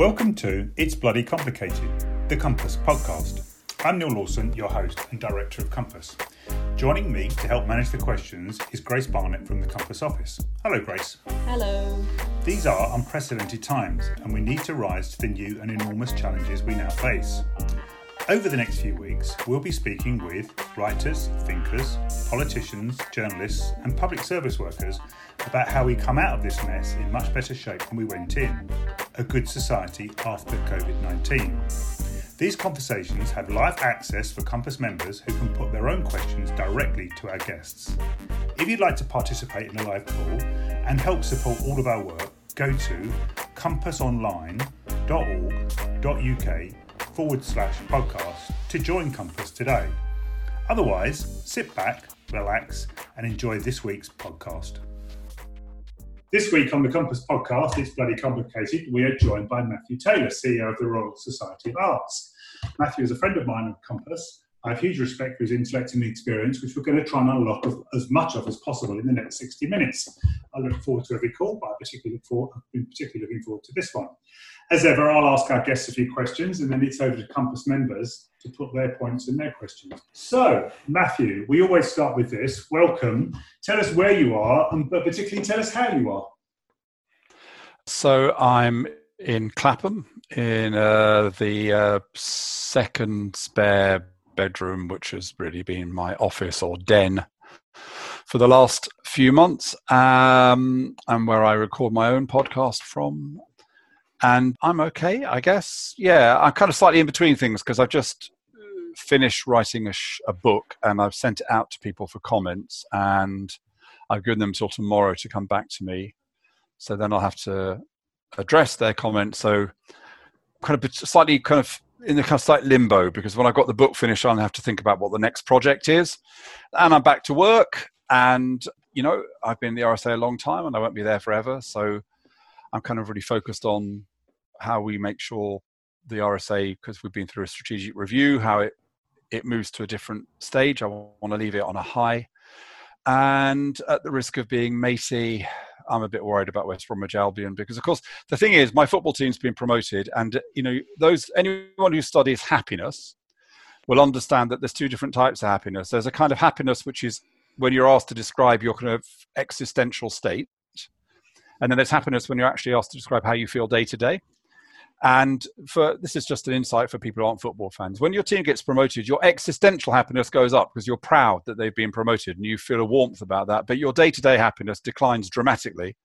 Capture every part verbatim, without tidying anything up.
Welcome to It's Bloody Complicated, the Compass podcast. I'm Neil Lawson, your host and director of Compass. Joining me to help manage the questions is Grace Barnett from the Compass office. Hello, Grace. Hello. These are unprecedented times, and we need to rise to the new and enormous challenges we now face. Over the next few weeks, we'll be speaking with writers, thinkers, politicians, journalists, and public service workers about how we come out of this mess in much better shape than we went in, a good society after covid nineteen. These conversations have live access for Compass members who can put their own questions directly to our guests. If you'd like to participate in a live call and help support all of our work, go to compassonline.org.uk forward slash podcast to join Compass today. Otherwise, sit back, relax, and enjoy this week's podcast. This week on the Compass podcast, It's Bloody Complicated, we are joined by Matthew Taylor, C E O of the Royal Society of Arts. Matthew is a friend of mine at Compass. I have huge respect for his intellect and experience, which we're going to try and unlock as much of as possible in the next sixty minutes. I look forward to every call, but I've particularly been particularly looking forward to this one. As ever, I'll ask our guests a few questions, and then it's over to Compass members to put their points and their questions. So, Matthew, we always start with this. Welcome. Tell us where you are, and but particularly tell us how you are. So I'm in Clapham, in uh, the uh, second spare bedroom, which has really been my office or den for the last few months, um, and where I record my own podcast from. And I'm okay, I guess. Yeah, I'm kind of slightly in between things because I've just finished writing a, sh- a book and I've sent it out to people for comments, and I've given them till tomorrow to come back to me. So then I'll have to address their comments. So kind of slightly kind of in the kind of slight limbo, because when I've got the book finished, I'll have to think about what the next project is. And I'm back to work, and, you know, I've been in the R S A a long time and I won't be there forever. So I'm kind of really focused on how we make sure the R S A, because we've been through a strategic review, how it, it moves to a different stage. I want to leave it on a high. And at the risk of being matey, I'm a bit worried about West Bromwich Albion, because, of course, the thing is, my football team's been promoted. And, you know, those anyone who studies happiness will understand that there's two different types of happiness. There's a kind of happiness which is when you're asked to describe your kind of existential state. And then there's happiness when you're actually asked to describe how you feel day to day. And for this is just an insight for people who aren't football fans. When your team gets promoted, your existential happiness goes up because you're proud that they've been promoted and you feel a warmth about that. But your day-to-day happiness declines dramatically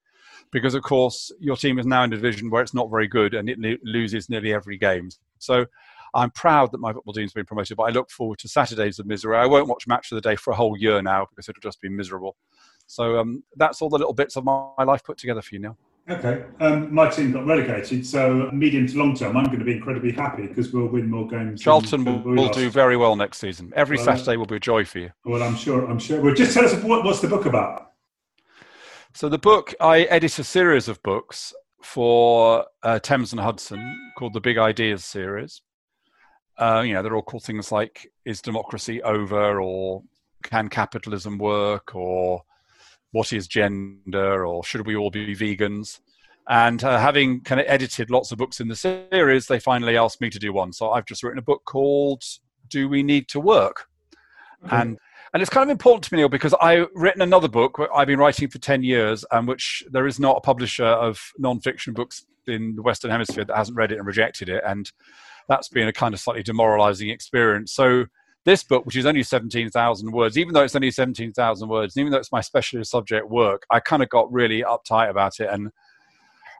because, of course, your team is now in a division where it's not very good and it lo- loses nearly every game. So I'm proud that my football team's been promoted, but I look forward to Saturdays of misery. I won't watch Match of the Day for a whole year now because it'll just be miserable. So um, that's all the little bits of my life put together for you, Neil. Okay. Um, my team got relegated, so medium to long term, I'm going to be incredibly happy because we'll win more games. Charlton will, will do very well next season. Every well, Saturday will be a joy for you. Well, I'm sure. I'm sure. Well, just tell us what, what's the book about. So the book, I edit a series of books for uh, Thames and Hudson called the Big Ideas Series. Uh, you know, they're all called things like "Is Democracy Over?" or "Can Capitalism Work?" or "What is Gender?" or "Should We All Be Vegans?" And uh, having kind of edited lots of books in the series, they finally asked me to do one. So I've just written a book called "Do We Need to Work?" Mm-hmm. And and it's kind of important to me, Neil, because I've written another book I've been writing for ten years, and which there is not a publisher of non-fiction books in the Western Hemisphere that hasn't read it and rejected it. And that's been a kind of slightly demoralizing experience. So this book, which is only seventeen thousand words, even though it's only seventeen thousand words, and even though it's my specialist subject work, I kind of got really uptight about it. And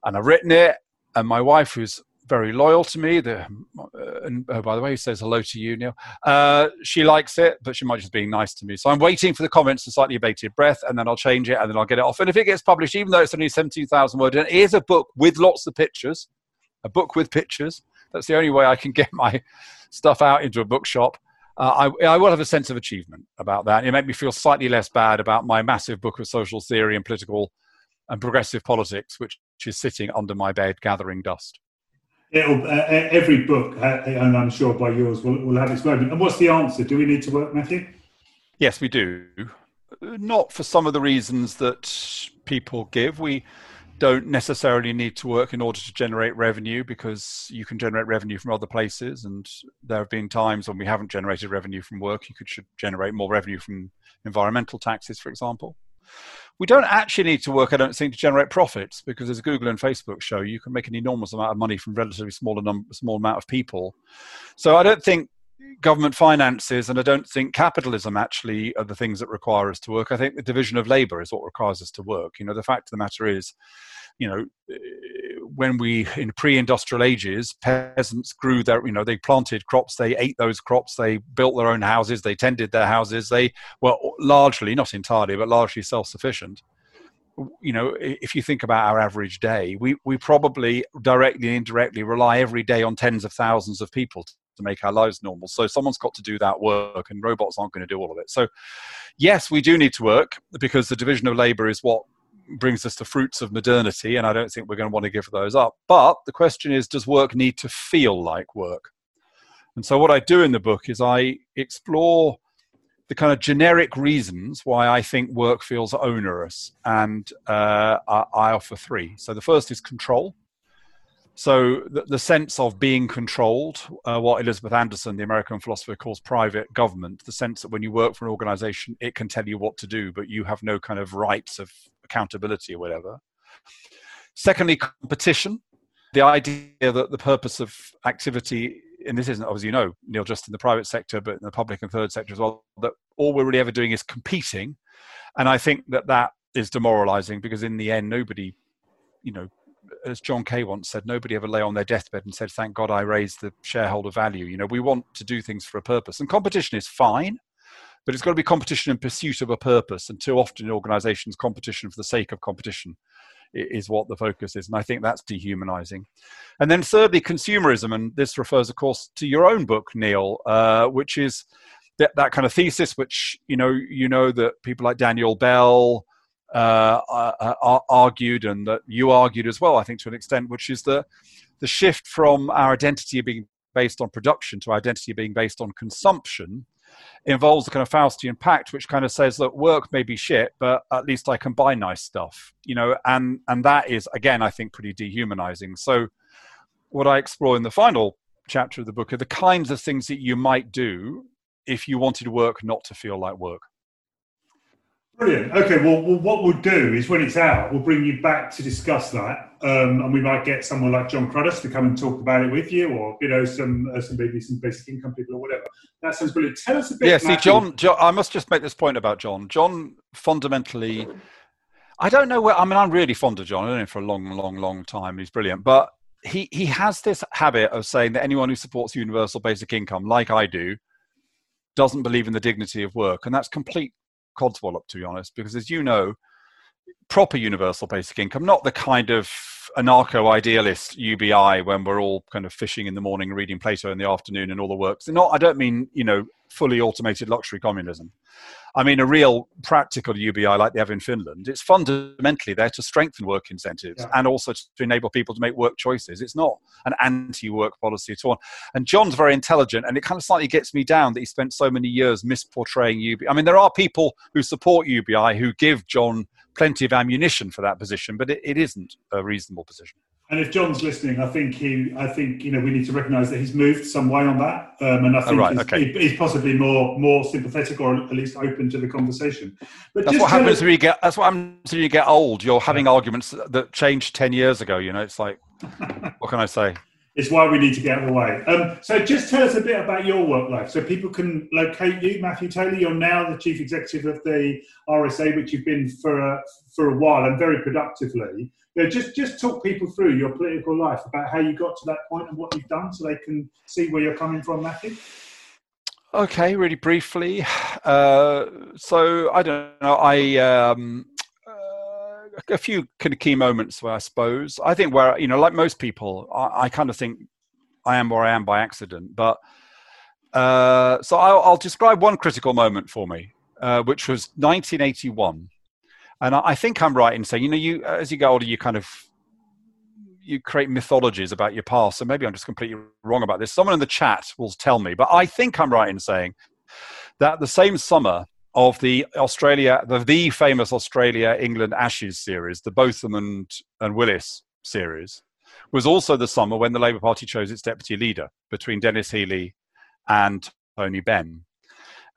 and I've written it, and my wife, who's very loyal to me, the, uh, and oh, by the way, says hello to you, Neil, uh, she likes it, but she might just be nice to me. So I'm waiting for the comments to slightly abated breath, and then I'll change it, and then I'll get it off. And if it gets published, even though it's only seventeen thousand words, and it is a book with lots of pictures, a book with pictures, that's the only way I can get my stuff out into a bookshop. Uh, I, I will have a sense of achievement about that. It made me feel slightly less bad about my massive book of social theory and political and progressive politics, which, which is sitting under my bed gathering dust. It'll, uh, every book, uh, and I'm sure by yours, will, will have its moment. And what's the answer? Do we need to work, Matthew? Yes, we do. Not for some of the reasons that people give. We don't necessarily need to work in order to generate revenue, because you can generate revenue from other places. And there have been times when we haven't generated revenue from work. You could should generate more revenue from environmental taxes, for example. We don't actually need to work, I don't think, to generate profits, because as Google and Facebook show, you can make an enormous amount of money from relatively small, num- small amount of people. So I don't think government finances and I don't think capitalism actually are the things that require us to work. I think the division of labour is what requires us to work. You know, the fact of the matter is, you know, when we, in pre-industrial ages, peasants grew their, you know, they planted crops, they ate those crops, they built their own houses, they tended their houses, they were largely, not entirely, but largely self-sufficient. You know, if you think about our average day, we, we probably directly and indirectly rely every day on tens of thousands of people to, to make our lives normal. So someone's got to do that work, and robots aren't going to do all of it. So yes, we do need to work, because the division of labour is what brings us the fruits of modernity, and I don't think we're going to want to give those up. But the question is, does work need to feel like work? And so what I do in the book is I explore the kind of generic reasons why I think work feels onerous, and uh, I, I offer three. So the first is control. So the, the sense of being controlled, uh, what Elizabeth Anderson, the American philosopher, calls private government, the sense that when you work for an organization, it can tell you what to do, but you have no kind of rights of accountability or whatever. Secondly, competition, the idea that the purpose of activity, and this isn't, obviously, you know, Neil, just in the private sector, but in the public and third sector as well, that all we're really ever doing is competing. And I think that that is demoralizing, because in the end, nobody, you know, as John Kay once said, nobody ever lay on their deathbed and said, thank God I raised the shareholder value. You know, we want to do things for a purpose, and competition is fine, but it's got to be competition in pursuit of a purpose. And too often in organizations, competition for the sake of competition is what the focus is. And I think that's dehumanizing. And then thirdly, consumerism. And this refers, of course, to your own book, Neil, uh, which is that, that kind of thesis, which, you know, you know, that people like Daniel Bell, Uh, uh, argued, and that you argued as well, I think, to an extent, which is the the shift from our identity being based on production to our identity being based on consumption involves the kind of Faustian pact, which kind of says, look, work may be shit, but at least I can buy nice stuff, you know, and and that is, again, I think, pretty dehumanizing. So what I explore in the final chapter of the book are the kinds of things that you might do if you wanted work not to feel like work. Brilliant. Okay, well, well, what we'll do is, when it's out, we'll bring you back to discuss that, um, and we might get someone like John Cruddas to come and talk about it with you, or, you know, some uh, some maybe some basic income people or whatever. That sounds brilliant. Tell us a bit. Yeah, see, John, John, I must just make this point about John. John fundamentally, I don't know where, I mean, I'm really fond of John. I've known him for a long, long, long time. He's brilliant. But he, he has this habit of saying that anyone who supports universal basic income, like I do, doesn't believe in the dignity of work. And that's complete codswallop, to be honest, because, as you know, proper universal basic income, not the kind of anarcho-idealist U B I when we're all kind of fishing in the morning, reading Plato in the afternoon and all the works. Not, I don't mean, you know, fully automated luxury communism. I mean a real practical U B I like they have in Finland. It's fundamentally there to strengthen work incentives, yeah, and also to enable people to make work choices. It's not an anti-work policy at all. And John's very intelligent, and it kind of slightly gets me down that he spent so many years misportraying U B I. I mean, there are people who support U B I who give John plenty of ammunition for that position, but it, it isn't a reasonable position. And if John's listening, I think he, I think, you know, we need to recognise that he's moved some way on that, um, and I think oh, right, he's, okay. he, he's possibly more more sympathetic, or at least open to the conversation. But that's what happens us- when you get. That's what happens when you get old. You're having arguments that changed ten years ago. You know, it's like, what can I say? It's why we need to get out of the way. Um, so just tell us a bit about your work life, so people can locate you. Matthew Taylor, you're now the chief executive of the R S A, which you've been for a, for a while, and very productively. You know, just, just talk people through your political life, about how you got to that point and what you've done, so they can see where you're coming from, Matthew. Okay, really briefly. Uh, so, I don't know, I... Um, a few kind of key moments where I suppose I think where, you know, like most people, I, I kind of think I am where I am by accident, but uh, so I'll, I'll describe one critical moment for me, uh, which was nineteen eighty-one. And I, I think I'm right in saying, you know, you, as you get older, you kind of, you create mythologies about your past. So maybe I'm just completely wrong about this. Someone in the chat will tell me, but I think I'm right in saying that the same summer of the Australia, the, the famous Australia-England Ashes series, the Botham and, and Willis series, was also the summer when the Labour Party chose its deputy leader between Dennis Healey and Tony Benn.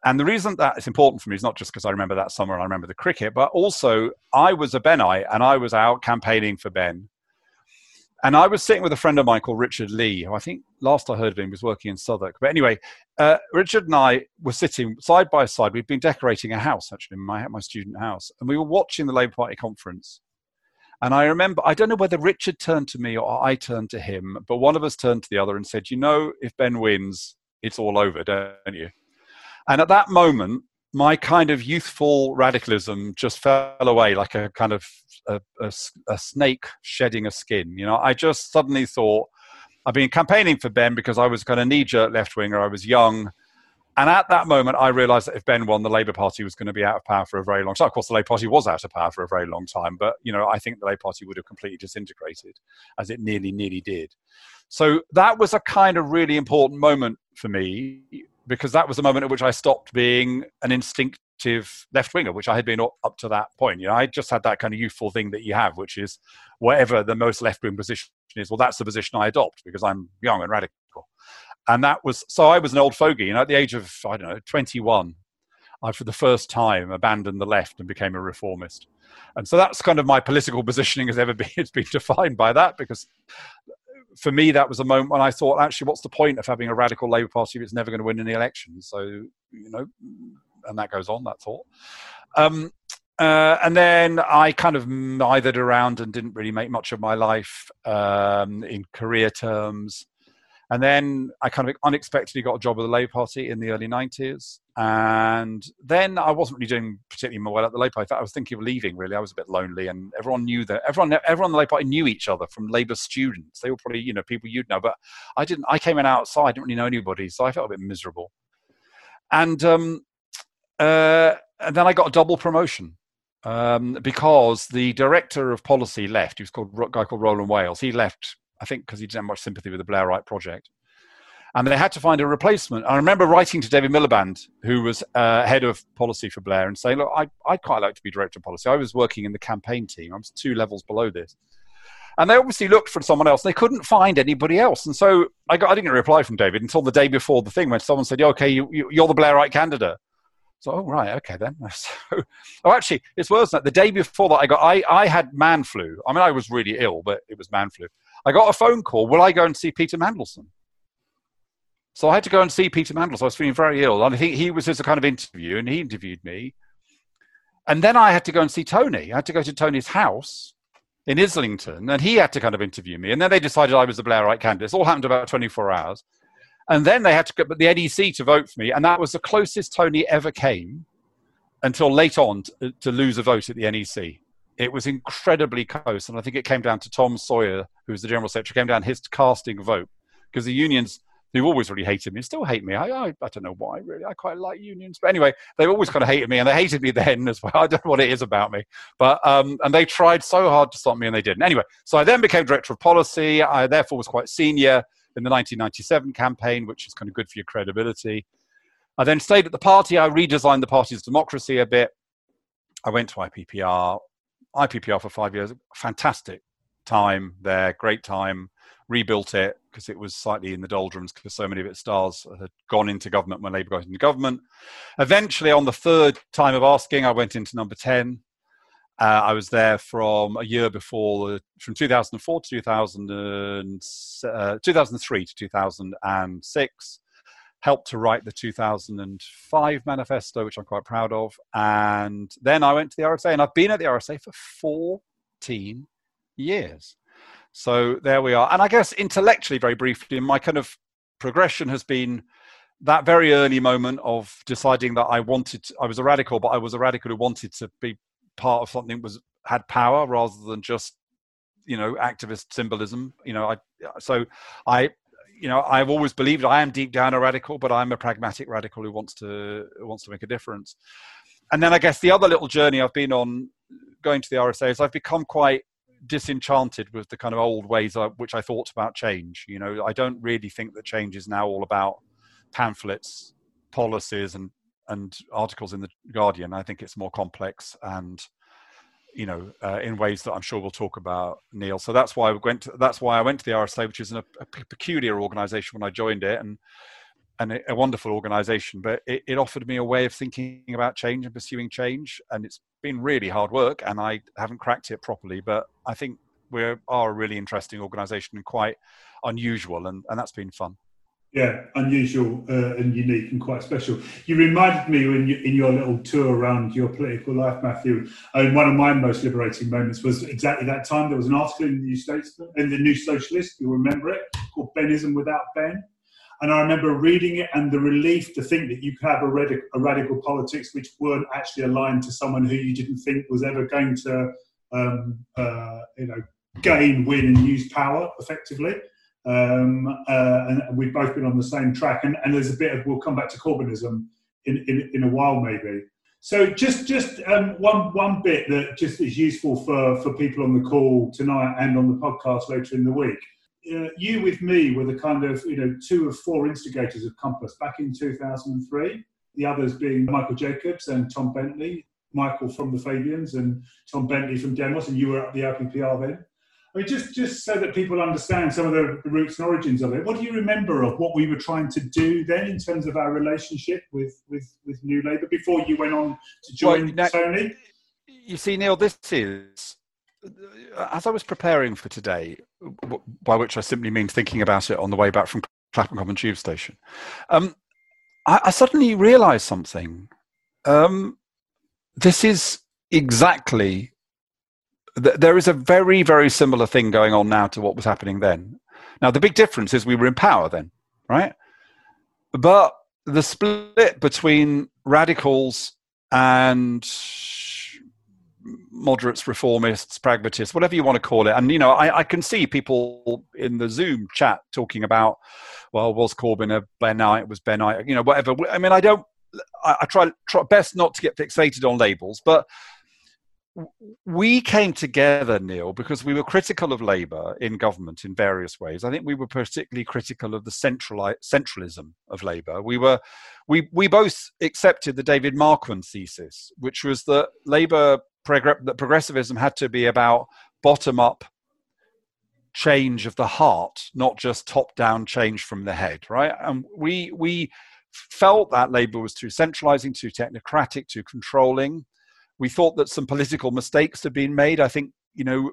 And the reason that it's important for me is not just because I remember that summer and I remember the cricket, but also I was a Bennite and I was out campaigning for Benn. And I was sitting with a friend of mine called Richard Lee, who I think last I heard of him was working in Southwark. But anyway, uh, Richard and I were sitting side by side. We'd been decorating a house, actually, my, my student house. And we were watching the Labour Party conference. And I remember, I don't know whether Richard turned to me or I turned to him, but one of us turned to the other and said, you know, if Benn wins, it's all over, don't you? And at that moment, my kind of youthful radicalism just fell away like a kind of a, a, a snake shedding a skin. You know, I just suddenly thought, I've been campaigning for Benn because I was kind of knee-jerk left-winger, I was young. And at that moment, I realised that if Benn won, the Labour Party was going to be out of power for a very long time. Of course, the Labour Party was out of power for a very long time, but, you know, I think the Labour Party would have completely disintegrated, as it nearly, nearly did. So that was a kind of really important moment for me, because that was the moment at which I stopped being an instinctive left-winger, which I had been up to that point. You know, I just had that kind of youthful thing that you have, which is whatever the most left-wing position is, well, that's the position I adopt because I'm young and radical. And that was, so I was an old fogey. You know, at the age of, I don't know, twenty-one, I, for the first time, abandoned the left and became a reformist. And so that's kind of my political positioning has ever been, it's been defined by that, because for me, that was a moment when I thought, actually, what's the point of having a radical Labour Party if it's never going to win any election? So, you know, and that goes on, that thought. Um, uh, and then I kind of mithered around and didn't really make much of my life um, in career terms. And then I kind of unexpectedly got a job with the Labour Party in the early nineties. And then I wasn't really doing particularly well at the Labour Party. I was thinking of leaving, really. I was a bit lonely, and everyone knew that. Everyone, everyone in the Labour Party knew each other from Labour students. They were probably, you know, people you'd know. But I didn't. I came in outside. I didn't really know anybody. So I felt a bit miserable. And, um, uh, and then I got a double promotion. Um, because the director of policy left. He was called, a guy called Roland Wales. He left, I think, because he didn't have much sympathy with the Blairite project. And they had to find a replacement. I remember writing to David Miliband, who was uh, head of policy for Blair, and saying, look, I, I'd quite like to be director of policy. I was working in the campaign team. I was two levels below this. And they obviously looked for someone else. They couldn't find anybody else. And so I, got, I didn't get a reply from David until the day before the thing when someone said, yeah, okay, you, you, you're the Blairite candidate. So, oh, right, okay then. So, oh, actually, it's worse than that. The day before that, I got, I, I had man flu. I mean, I was really ill, but it was man flu. I got a phone call, will I go and see Peter Mandelson? So I had to go and see Peter Mandelson. I was feeling very ill. And he, he was just a kind of interview, and he interviewed me. And then I had to go and see Tony. I had to go to Tony's house in Islington, and he had to kind of interview me. And then they decided I was the Blairite candidate. This all happened about twenty-four hours. And then they had to get the N E C to vote for me. And that was the closest Tony ever came until late on to, to lose a vote at the N E C. It was incredibly close, and I think it came down to Tom Sawyer, who was the General Secretary, came down his casting vote, because the unions, who always really hated me, still hate me. I, I I don't know why, really. I quite like unions. But anyway, they've always kind of hated me, and they hated me then as well. I don't know what it is about me. but um, And they tried so hard to stop me, and they didn't. Anyway, so I then became Director of Policy. I therefore was quite senior in the nineteen ninety-seven campaign, which is kind of good for your credibility. I then stayed at the party. I redesigned the party's democracy a bit. I went to I P P R. I P P R for five years, fantastic time there, great time, rebuilt it because it was slightly in the doldrums because so many of its stars had gone into government when Labour got into government. Eventually, on the third time of asking, I went into number ten. Uh, I was there from a year before, uh, from two thousand four to two thousand, uh, two thousand three to two thousand six, helped to write the two thousand five manifesto, which I'm quite proud of. And then I went to the R S A, and I've been at the R S A for fourteen years. So there we are. And I guess intellectually, very briefly, my kind of progression has been that very early moment of deciding that I wanted, to, I was a radical, but I was a radical who wanted to be part of something that was, had power rather than just, you know, activist symbolism. You know, I, so I, You know, I've always believed I am deep down a radical, but I'm a pragmatic radical who wants to who wants to make a difference. And then I guess the other little journey I've been on going to the R S A is I've become quite disenchanted with the kind of old ways I, which I thought about change. You know, I don't really think that change is now all about pamphlets, policies, and and articles in the Guardian, I think it's more complex and, you know, uh, in ways that I'm sure we'll talk about, Neil. So that's why we went to, that's why I went to the R S A, which is an, a peculiar organisation when I joined it, and and a wonderful organisation. But it, it offered me a way of thinking about change and pursuing change, and it's been really hard work, and I haven't cracked it properly. But I think we are a really interesting organisation and quite unusual, and, and that's been fun. Yeah, unusual uh, and unique and quite special. You reminded me when you, in your little tour around your political life, Matthew, I mean, one of my most liberating moments was exactly that time. There was an article in the New States, in the New Socialist, you'll remember it, called Bennism Without Ben. And I remember reading it and the relief to think that you could have a, radic- a radical politics which weren't actually aligned to someone who you didn't think was ever going to, um, uh, you know, gain, win and use power effectively. Um, uh, and we've both been on the same track, and, and there's a bit of, we'll come back to Corbynism in, in, in a while maybe. So just just um, one one bit that just is useful for, for people on the call tonight and on the podcast later in the week. Uh, you with me were the kind of, you know, two of four instigators of Compass back in two thousand three, the others being Michael Jacobs and Tom Bentley, Michael from the Fabians and Tom Bentley from Demos, and you were at the I P P R then. I mean, just, just so that people understand some of the roots and origins of it, what do you remember of what we were trying to do then in terms of our relationship with, with, with New Labour before you went on to join well, now, Tony? You see, Neil, this is, as I was preparing for today, by which I simply mean thinking about it on the way back from Clapham Common Tube Station, um, I, I suddenly realised something. Um, this is exactly... There is a very, very similar thing going on now to what was happening then. Now, the big difference is we were in power then, right? But the split between radicals and moderates, reformists, pragmatists, whatever you want to call it. And, you know, I, I can see people in the Zoom chat talking about, well, was Corbyn a Benite? Was Benite, you know, whatever. I mean, I don't, I, I try, try best not to get fixated on labels, but we came together, Neil, because we were critical of Labour in government in various ways. I think we were particularly critical of the centrali- centralism of Labour. We were, we we both accepted the David Marquand thesis, which was that Labour prog- that progressivism had to be about bottom-up change of the heart, not just top-down change from the head. Right, and we we felt that Labour was too centralising, too technocratic, too controlling. We thought that some political mistakes had been made. I think, you know,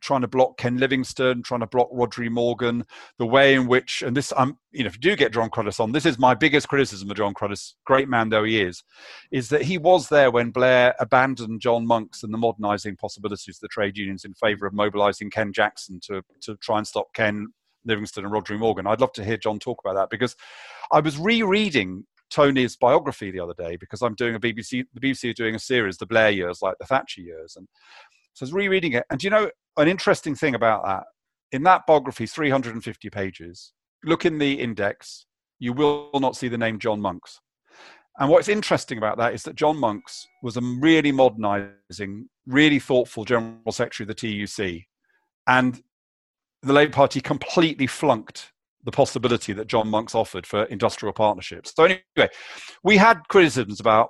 trying to block Ken Livingstone, trying to block Rhodri Morgan, the way in which, and this, I'm, you know, if you do get John Cruddas on, this is my biggest criticism of John Cruddas, great man though he is, is that he was there when Blair abandoned John Monks and the modernising possibilities of the trade unions in favour of mobilising Ken Jackson to, to try and stop Ken Livingstone and Rhodri Morgan. I'd love to hear John talk about that, because I was rereading Tony's biography the other day, because I'm doing a B B C, the B B C are doing a series, the Blair years, like the Thatcher years. And so I was rereading it. And you know, an interesting thing about that, in that biography, three hundred fifty pages, look in the index, you will not see the name John Monks. And what's interesting about that is that John Monks was a really modernising, really thoughtful General Secretary of the T U C. And the Labour Party completely flunked the possibility that John Monks offered for industrial partnerships. So anyway, we had criticisms about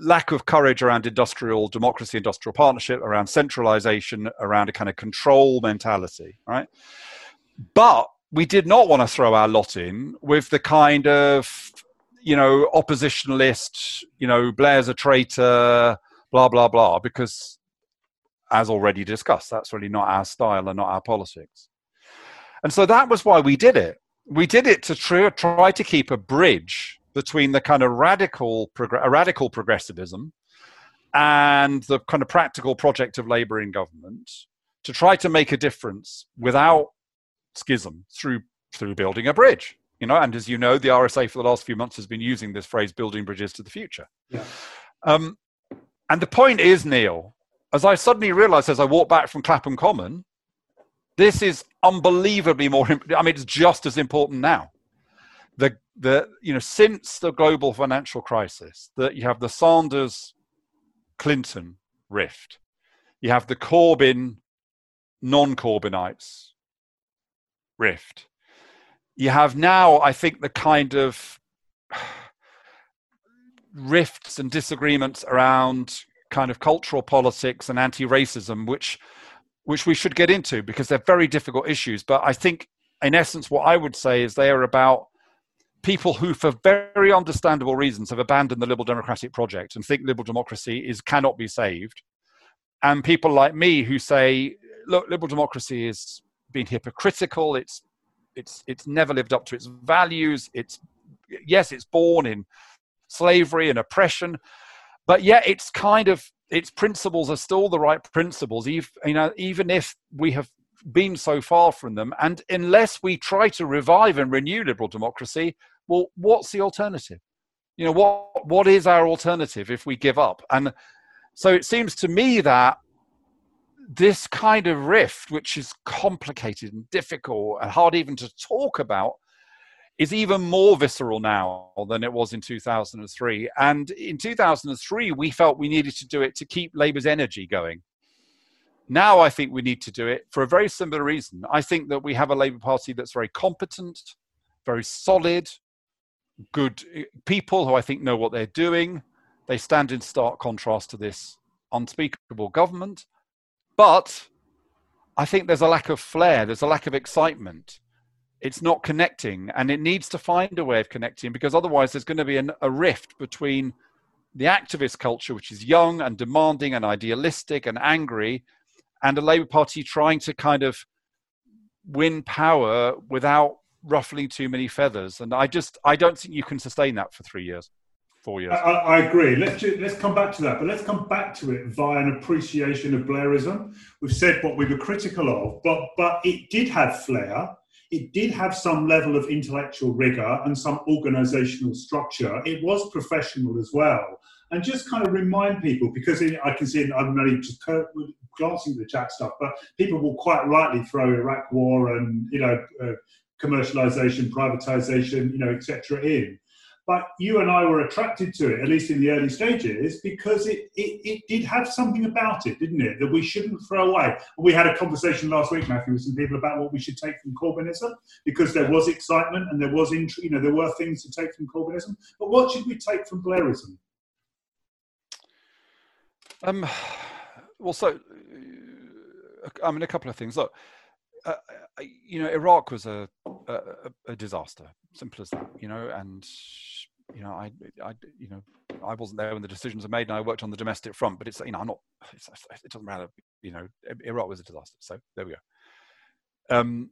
lack of courage around industrial democracy, industrial partnership, around centralisation, around a kind of control mentality, right? But we did not want to throw our lot in with the kind of, you know, oppositionalist, you know, Blair's a traitor, blah, blah, blah, because as already discussed, that's really not our style and not our politics. And so that was why we did it. We did it to try, try to keep a bridge between the kind of radical prog- radical progressivism and the kind of practical project of Labour in government, to try to make a difference without schism through through building a bridge. You know, and as you know, the R S A for the last few months has been using this phrase, building bridges to the future. Yeah. Um, and the point is, Neil, as I suddenly realised as I walked back from Clapham Common, this is unbelievably more, I mean, it's just as important now. The, the you know, since the global financial crisis, that you have the Sanders-Clinton rift, you have the Corbyn, non-Corbynites rift. You have now, I think, the kind of rifts and disagreements around kind of cultural politics and anti-racism, which which we should get into because they're very difficult issues. But I think, in essence, what I would say is they are about people who, for very understandable reasons, have abandoned the liberal democratic project and think liberal democracy is cannot be saved. And people like me who say, look, liberal democracy has been hypocritical. It's it's it's never lived up to its values. It's yes, it's born in slavery and oppression, but yet it's kind of its principles are still the right principles. Even, you know, even if we have been so far from them, and unless we try to revive and renew liberal democracy, well, what's the alternative? You know, what what is our alternative if we give up? And so it seems to me that this kind of rift, which is complicated and difficult and hard even to talk about, is even more visceral now than it was in two thousand three. And in two thousand three, we felt we needed to do it to keep Labour's energy going. Now I think we need to do it for a very similar reason. I think that we have a Labour Party that's very competent, very solid, good people who I think know what they're doing. They stand in stark contrast to this unspeakable government. But I think there's a lack of flair. There's a lack of excitement. It's not connecting, and it needs to find a way of connecting, because otherwise there's going to be an, a rift between the activist culture, which is young and demanding and idealistic and angry, and a Labour Party trying to kind of win power without ruffling too many feathers. And I just, I don't think you can sustain that for three years. Four years. I, I agree. Let's ju- let's come back to that, but let's come back to it via an appreciation of Blairism. We've said what we were critical of, but but it did have flair. It did have some level of intellectual rigour and some organisational structure. It was professional as well. And just kind of remind people, because I can see, I'm only just glancing at the chat stuff, but people will quite rightly throw Iraq war and, you know, uh, commercialisation, privatisation, you know, et cetera in. But you and I were attracted to it, at least in the early stages, because it, it, it did have something about it, didn't it, that we shouldn't throw away. We had a conversation last week, Matthew, with some people about what we should take from Corbynism, because there was excitement and there was, you know, there were things to take from Corbynism. But what should we take from Blairism? Um, well, so, I mean, a couple of things. Look, uh, you know, Iraq was a, a, a disaster. Simple as that, you know, and, you know, I, I, you know, I wasn't there when the decisions were made, and I worked on the domestic front, but it's, you know, I'm not, it's, it doesn't matter, you know, Iraq was a disaster. So there we go. Um,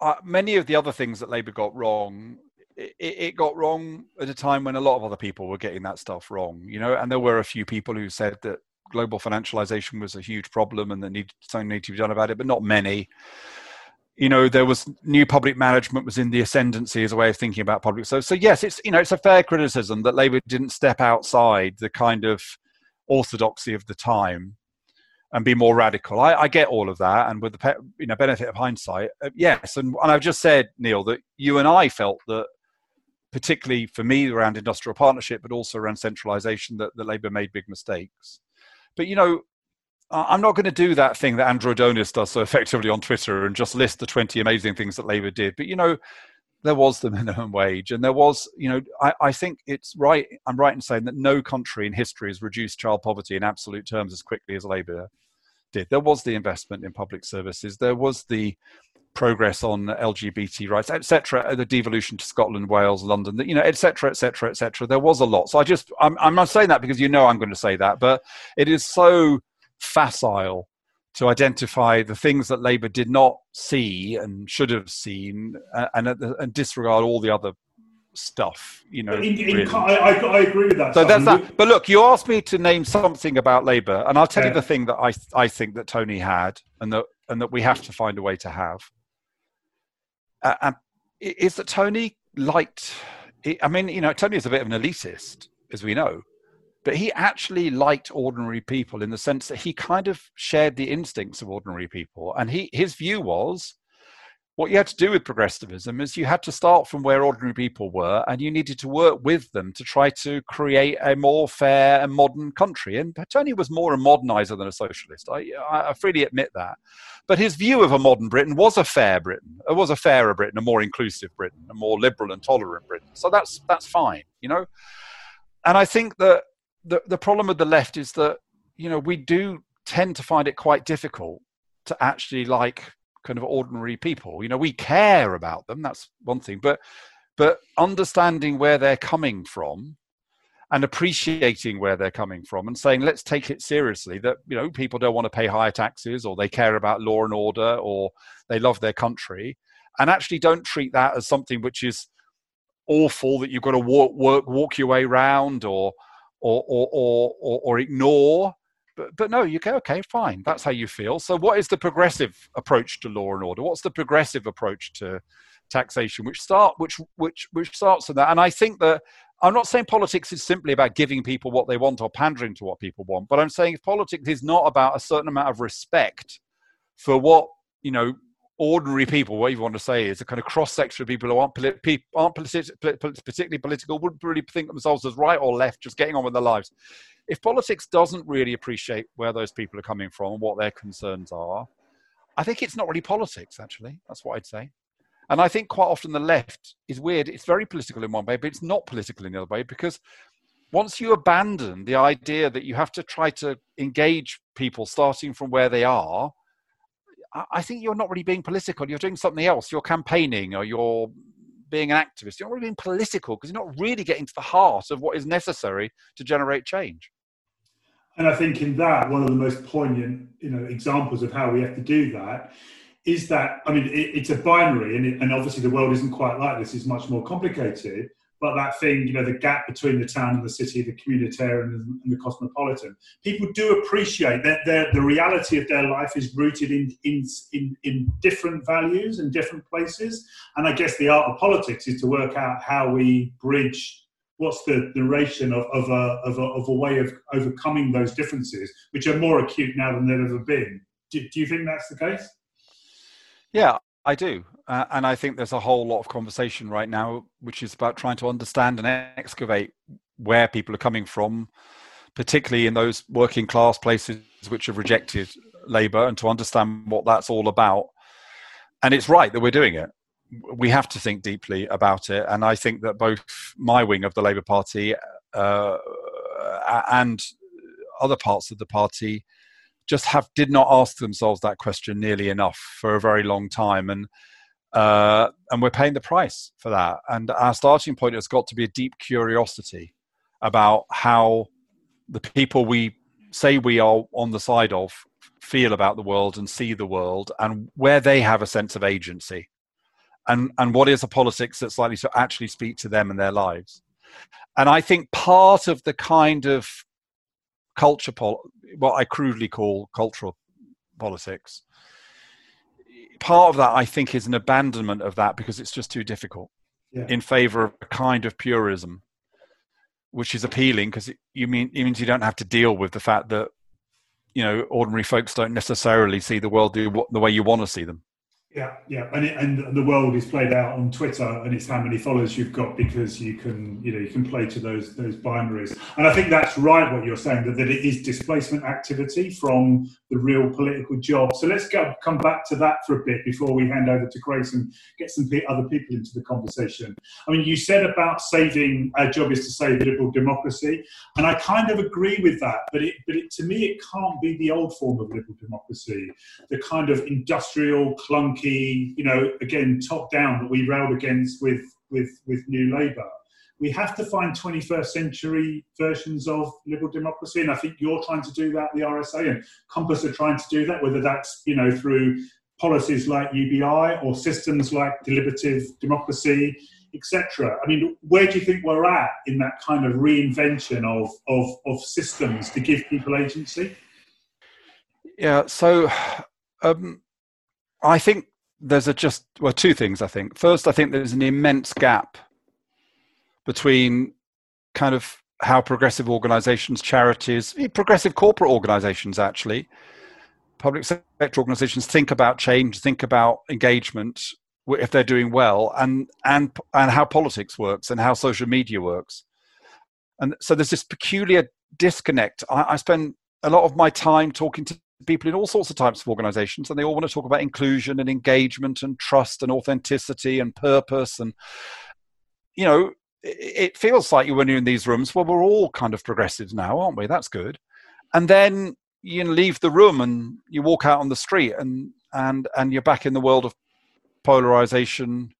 uh, many of the other things that Labour got wrong, it, it got wrong at a time when a lot of other people were getting that stuff wrong, you know, and there were a few people who said that global financialization was a huge problem and that need, something needed to be done about it, but not many. You know, there was new public management was in the ascendancy as a way of thinking about public. So, so yes, it's, you know, it's a fair criticism that Labour didn't step outside the kind of orthodoxy of the time and be more radical. I, I get all of that. And with the pe- you know, benefit of hindsight, uh, yes. And, and I've just said, Neil, that you and I felt that, particularly for me around industrial partnership, but also around centralisation, that, that Labour made big mistakes. But, you know, I'm not going to do that thing that Andrew Adonis does so effectively on Twitter and just list the twenty amazing things that Labour did. But, you know, there was the minimum wage, and there was, you know, I, I think it's right. I'm right in saying that no country in history has reduced child poverty in absolute terms as quickly as Labour did. There was the investment in public services. There was the progress on L G B T rights, et cetera. The devolution to Scotland, Wales, London, you know, et cetera, et cetera, et cetera. There was a lot. So I just, I'm, I'm not saying that because, you know, I'm going to say that, but it is so facile to identify the things that Labour did not see and should have seen, uh, and, uh, and disregard all the other stuff, you know. In, in, really. I, I, I agree with that. So that's that. But look, you asked me to name something about Labour, and I'll tell yeah. you the thing that I I think that Tony had, and that and that we have to find a way to have. Uh, and is that Tony liked? I mean, you know, Tony is a bit of an elitist, as we know. But he actually liked ordinary people in the sense that he kind of shared the instincts of ordinary people. And he, his view was, what you had to do with progressivism is you had to start from where ordinary people were, and you needed to work with them to try to create a more fair and modern country. And Tony was more a modernizer than a socialist. I, I freely admit that. But his view of a modern Britain was a fair Britain. It was a fairer Britain, a more inclusive Britain, a more liberal and tolerant Britain. So that's that's fine, you know. and I think that the, the problem with the left is that, you know, we do tend to find it quite difficult to actually like kind of ordinary people. You know, we care about them. That's one thing. But but understanding where they're coming from and appreciating where they're coming from and saying, let's take it seriously that, you know, people don't want to pay higher taxes, or they care about law and order, or they love their country, and actually don't treat that as something which is awful that you've got to walk, work, walk your way around or or or or, or, or ignore. But, but no, you go, okay, fine. That's how you feel. So what is the progressive approach to law and order? What's the progressive approach to taxation, which start, which, which, which starts in that? And I think that I'm not saying politics is simply about giving people what they want or pandering to what people want, but I'm saying if politics is not about a certain amount of respect for what, you know, ordinary people, what you want to say is a kind of cross-section of people who aren't, politi- aren't politi- particularly political, wouldn't really think themselves as right or left, just getting on with their lives. If politics doesn't really appreciate where those people are coming from and what their concerns are, I think it's not really politics, actually. That's what I'd say. And I think quite often the left is weird. It's very political in one way, but it's not political in the other way, because once you abandon the idea that you have to try to engage people starting from where they are, I think you're not really being political. You're doing something else. You're campaigning, or you're being an activist. You're not really being political because you're not really getting to the heart of what is necessary to generate change. And I think in that, one of the most poignant, you know, examples of how we have to do that is that, I mean, it, it's a binary, and, it, and obviously the world isn't quite like this. It's much more complicated. But that thing, you know, the gap between the town and the city, the communitarian and the cosmopolitan, people do appreciate that the reality of their life is rooted in, in in in different values and different places. And I guess the art of politics is to work out how we bridge what's the duration of, of, a, of, a, of a way of overcoming those differences, which are more acute now than they've ever been. Do, do you think that's the case? Yeah, I do. Uh, and I think there's a whole lot of conversation right now, which is about trying to understand and excavate where people are coming from, particularly in those working class places which have rejected Labour, and to understand what that's all about. And it's right that we're doing it. We have to think deeply about it. And I think that both my wing of the Labour Party uh, and other parts of the party just have did not ask themselves that question nearly enough for a very long time. And uh, and we're paying the price for that. And our starting point has got to be a deep curiosity about how the people we say we are on the side of feel about the world and see the world, and where they have a sense of agency. And, and what is a politics that's likely to actually speak to them and their lives. And I think part of the kind of culture, pol- what I crudely call cultural politics, part of that, I think, is an abandonment of that because it's just too difficult yeah. in favor of a kind of purism, which is appealing because it, you mean, it means you don't have to deal with the fact that, you know, ordinary folks don't necessarily see the world do what, the way you want to see them. Yeah, yeah, and it, and the world is played out on Twitter, and it's how many followers you've got, because you can, you know, you can play to those those binaries. And I think that's right what you're saying, that, that it is displacement activity from the real political job. So let's go come back to that for a bit before we hand over to Grace and get some other people into the conversation. I mean, you said about saving our job is to save liberal democracy, and I kind of agree with that. But it, but it, to me, it can't be the old form of liberal democracy, the kind of industrial clunky, you know, again, top down that we railed against with, with, with New Labour. We have to find twenty-first century versions of liberal democracy, and I think you're trying to do that, the R S A and Compass are trying to do that, whether that's, you know, through policies like U B I or systems like deliberative democracy, et cetera. I mean, where do you think we're at in that kind of reinvention of, of, of systems to give people agency? Yeah, so um, I think there's a just, well, two things, I think. First, I think there's an immense gap between kind of how progressive organisations, charities, progressive corporate organisations, actually, public sector organisations think about change, think about engagement, if they're doing well, and, and, and how politics works and how social media works. And so there's this peculiar disconnect. I, I spend a lot of my time talking to people in all sorts of types of organizations, and they all want to talk about inclusion and engagement and trust and authenticity and purpose, and, you know, it feels like when you're in these rooms, well, we're all kind of progressives now, aren't we? That's good. And then you leave the room and you walk out on the street and, and, and you're back in the world of polarization,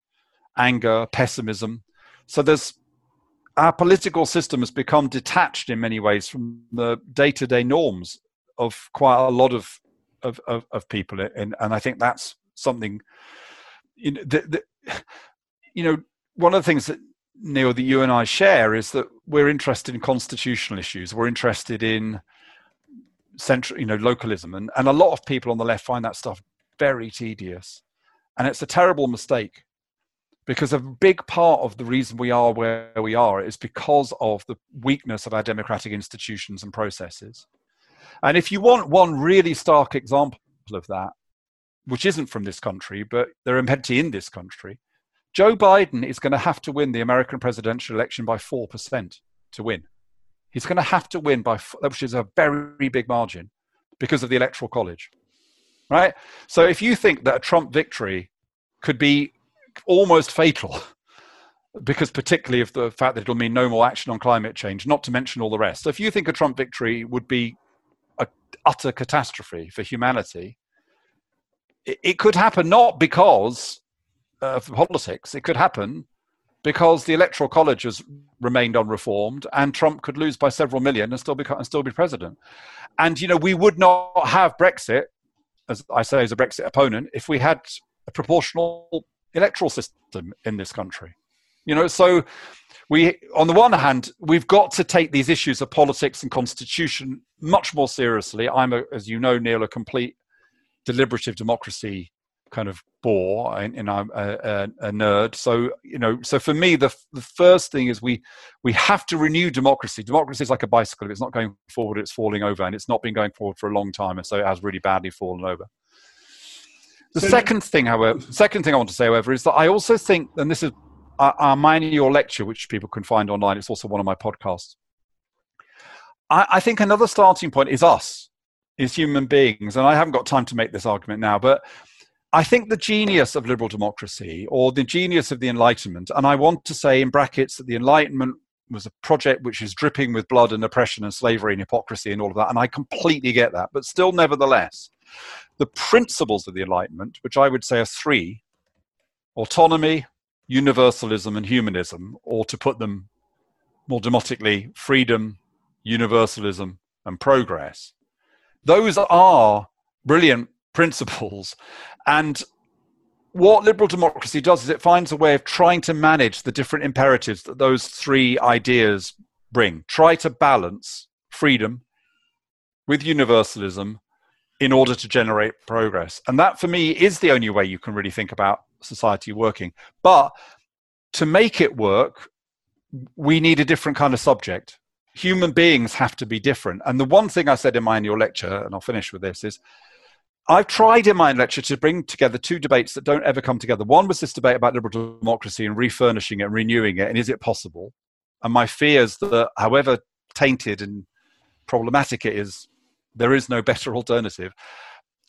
anger, pessimism. So there's, our political system has become detached in many ways from the day-to-day norms of quite a lot of, of, of, of people. And, and I think that's something, you know, the, the, you know, one of the things that, Neil, that you and I share is that we're interested in constitutional issues. We're interested in central, you know, localism, and and a lot of people on the left find that stuff very tedious, and it's a terrible mistake, because a big part of the reason we are where we are is because of the weakness of our democratic institutions and processes. And if you want one really stark example of that, which isn't from this country, but there are plenty in this country, Joe Biden is going to have to win the American presidential election by four percent to win. He's going to have to win by, which is a very big margin, because of the Electoral College, right? So if you think that a Trump victory could be almost fatal, because particularly of the fact that it'll mean no more action on climate change, not to mention all the rest. So if you think a Trump victory would be an utter catastrophe for humanity, it, it could happen not because of politics. It could happen because the Electoral College has remained unreformed, and Trump could lose by several million and still be and still be president. And you know, we would not have Brexit, as I say, as a Brexit opponent, if we had a proportional electoral system in this country. You know, so we, on the one hand, we've got to take these issues of politics and constitution much more seriously. I'm, a, as you know, Neil, a complete deliberative democracy kind of bore, and, and I'm a, a, a nerd. So, you know, so for me, the, the first thing is we we have to renew democracy. Democracy is like a bicycle. If it's not going forward, it's falling over, and it's not been going forward for a long time, and so it has really badly fallen over. The so, second thing, however, second thing I want to say, however, is that I also think, and this is uh, my annual lecture, which people can find online. It's also one of my podcasts. I, I think another starting point is us, is human beings, and I haven't got time to make this argument now, but I think the genius of liberal democracy, or the genius of the Enlightenment, and I want to say in brackets that the Enlightenment was a project which is dripping with blood and oppression and slavery and hypocrisy and all of that, and I completely get that, but still, nevertheless, the principles of the Enlightenment, which I would say are three: autonomy, universalism, and humanism, or to put them more demotically, freedom, universalism, and progress. Those are brilliant principles. And what liberal democracy does is it finds a way of trying to manage the different imperatives that those three ideas bring. Try to balance freedom with universalism in order to generate progress. And that, for me, is the only way you can really think about society working. But to make it work, we need a different kind of subject. Human beings have to be different. And the one thing I said in my annual lecture, and I'll finish with this, is I've tried in my lecture to bring together two debates that don't ever come together. One was this debate about liberal democracy and refurnishing it and renewing it, and is it possible? And my fear is that however tainted and problematic it is, there is no better alternative.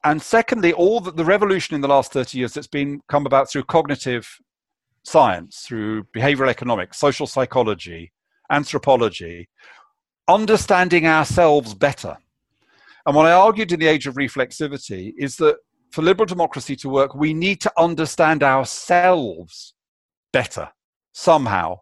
And secondly, all the, the revolution in the last thirty years that's been come about through cognitive science, through behavioral economics, social psychology, anthropology, understanding ourselves better. And what I argued in the age of reflexivity is that for liberal democracy to work, we need to understand ourselves better somehow,